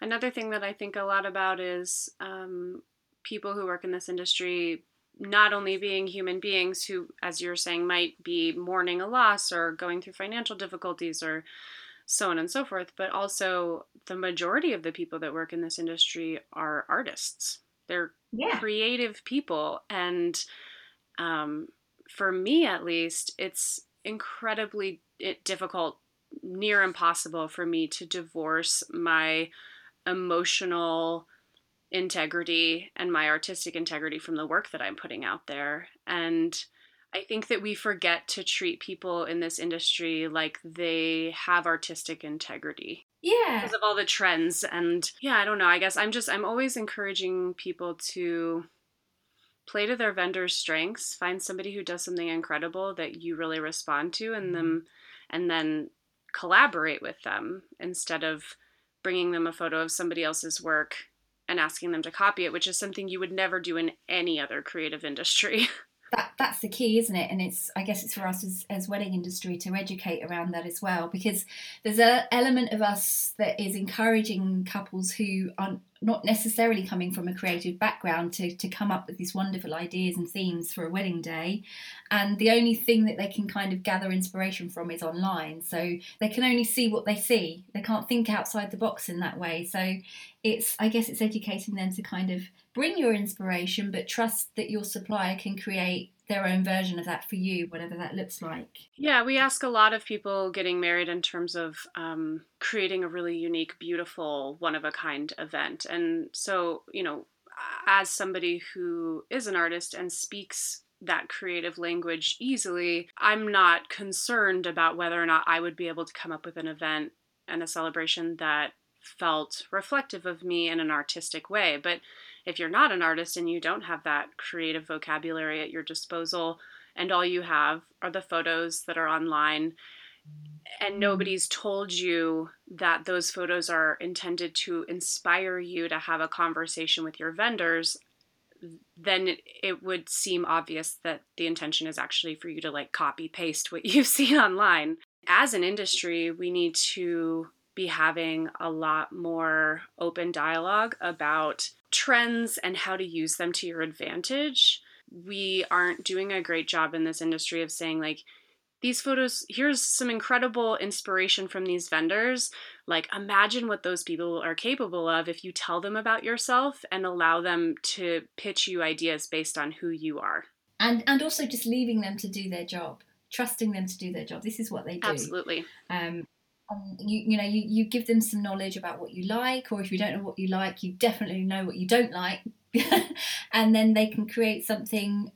Another thing that I think a lot about is people who work in this industry not only being human beings who, as you're saying, might be mourning a loss or going through financial difficulties or so on and so forth, but also the majority of the people that work in this industry are artists. They're creative people. And for me, at least, it's incredibly difficult, near impossible for me to divorce my emotional integrity and my artistic integrity from the work that I'm putting out there. And I think that we forget to treat people in this industry like they have artistic integrity. Yeah. Because of all the trends. And yeah, I don't know. I guess I'm always encouraging people to play to their vendor's strengths, find somebody who does something incredible that you really respond to, and then collaborate with them, instead of bringing them a photo of somebody else's work and asking them to copy it, which is something you would never do in any other creative industry. That's the key, isn't it? And I guess it's for us as wedding industry to educate around that as well, because there's an element of us that is encouraging couples who aren't not necessarily coming from a creative background to come up with these wonderful ideas and themes for a wedding day. And the only thing that they can kind of gather inspiration from is online. So they can only see what they see. They can't think outside the box in that way. So I guess it's educating them to kind of bring your inspiration, but trust that your supplier can create their own version of that for you, whatever that looks like. Yeah, we ask a lot of people getting married in terms of creating a really unique, beautiful, one-of-a-kind event. And so, you know, as somebody who is an artist and speaks that creative language easily, I'm not concerned about whether or not I would be able to come up with an event and a celebration that felt reflective of me in an artistic way. But if you're not an artist and you don't have that creative vocabulary at your disposal, and all you have are the photos that are online, and nobody's told you that those photos are intended to inspire you to have a conversation with your vendors, then it would seem obvious that the intention is actually for you to like copy paste what you've seen online. As an industry, we need to be having a lot more open dialogue about trends and how to use them to your advantage. We aren't doing a great job in this industry of saying like, These photos, here's some incredible inspiration from these vendors. Like, imagine what those people are capable of if you tell them about yourself and allow them to pitch you ideas based on who you are. And also just leaving them to do their job, trusting them to do their job. This is what they do. Absolutely. You give them some knowledge about what you like, or if you don't know what you like, you definitely know what you don't like. And then they can create something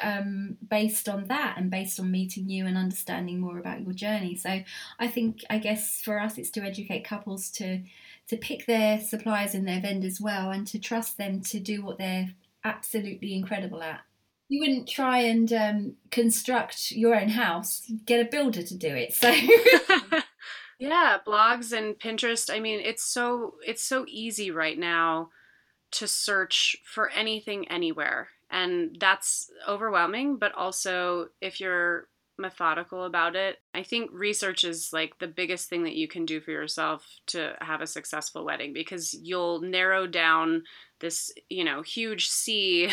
based on that and based on meeting you and understanding more about your journey. So I guess for us it's to educate couples to pick their suppliers and their vendors well and to trust them to do what they're absolutely incredible at. You wouldn't try and construct your own house, you'd get a builder to do it. So yeah, blogs and Pinterest. I mean, it's so easy right now to search for anything anywhere. And that's overwhelming, but also if you're methodical about it, I think research is like the biggest thing that you can do for yourself to have a successful wedding, because you'll narrow down this, huge sea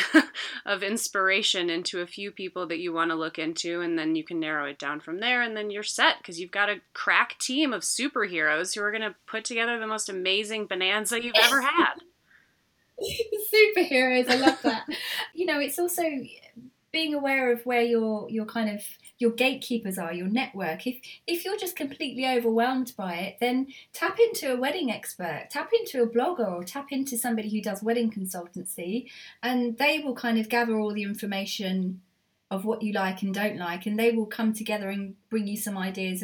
of inspiration into a few people that you want to look into, and then you can narrow it down from there, and then you're set, because you've got a crack team of superheroes who are going to put together the most amazing bonanza you've ever had. Superheroes, I love that. It's also being aware of where your kind of your gatekeepers are, your network. If you're just completely overwhelmed by it, then tap into a wedding expert, tap into a blogger, or tap into somebody who does wedding consultancy, and they will kind of gather all the information of what you like and don't like, and they will come together and bring you some ideas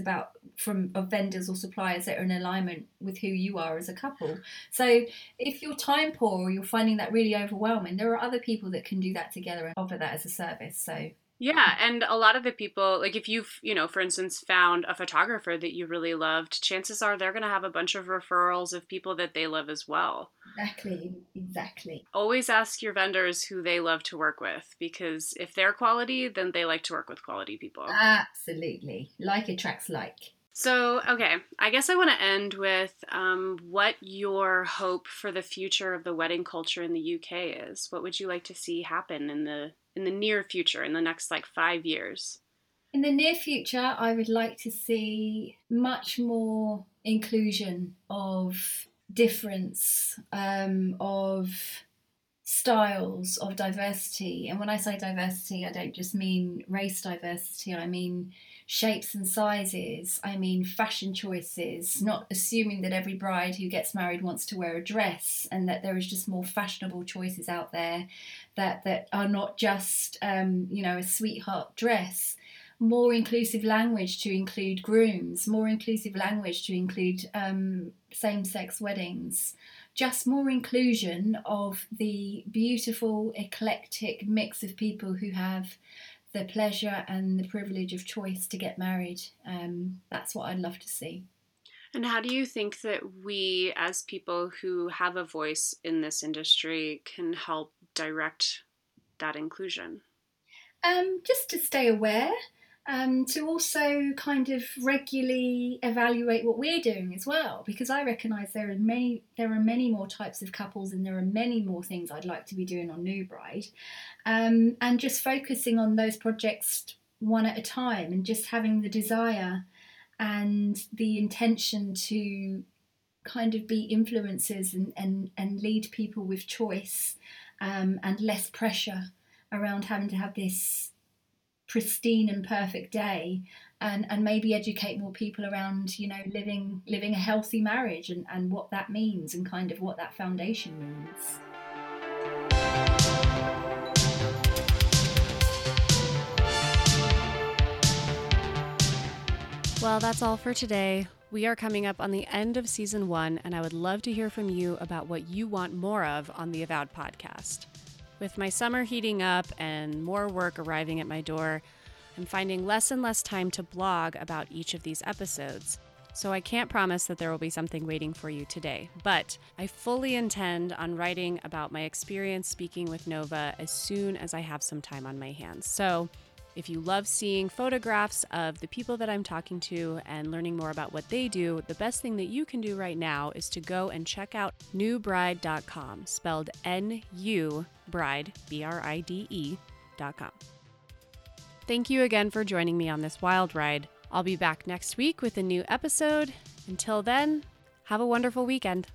from vendors or suppliers that are in alignment with who you are as a couple. So if you're time poor or you're finding that really overwhelming, there are other people that can do that together and offer that as a service. So yeah, and a lot of the people, like if you've, for instance, found a photographer that you really loved, chances are they're going to have a bunch of referrals of people that they love as well. Exactly. Always ask your vendors who they love to work with, because if they're quality, then they like to work with quality people. Absolutely. Like attracts like. So, okay, I guess I want to end with what your hope for the future of the wedding culture in the UK is. What would you like to see happen in the near future, in the next 5 years? In the near future, I would like to see much more inclusion of difference, of styles, of diversity. And when I say diversity, I don't just mean race diversity. I mean shapes and sizes. I mean fashion choices, not assuming that every bride who gets married wants to wear a dress, and that there is just more fashionable choices out there that are not just, a sweetheart dress. More inclusive language to include grooms, more inclusive language to include same-sex weddings, just more inclusion of the beautiful, eclectic mix of people who have the pleasure and the privilege of choice to get married. That's what I'd love to see. And how do you think that we, as people who have a voice in this industry, can help direct that inclusion? Just to stay aware. To also kind of regularly evaluate what we're doing as well, because I recognise there are many more types of couples, and there are many more things I'd like to be doing on Nu Bride, and just focusing on those projects one at a time, and just having the desire and the intention to kind of be influencers and lead people with choice, and less pressure around having to have this pristine and perfect day, and maybe educate more people around living a healthy marriage and what that means, and kind of what that foundation means. Well, that's all for today. We are coming up on the end of season 1, and I would love to hear from you about what you want more of on the Avowed podcast. With my summer heating up and more work arriving at my door, I'm finding less and less time to blog about each of these episodes. So I can't promise that there will be something waiting for you today, but I fully intend on writing about my experience speaking with Nova as soon as I have some time on my hands. So if you love seeing photographs of the people that I'm talking to and learning more about what they do, the best thing that you can do right now is to go and check out nubride.com, spelled N-U Bride, BRIDE.com. Thank you again for joining me on this wild ride. I'll be back next week with a new episode. Until then, have a wonderful weekend.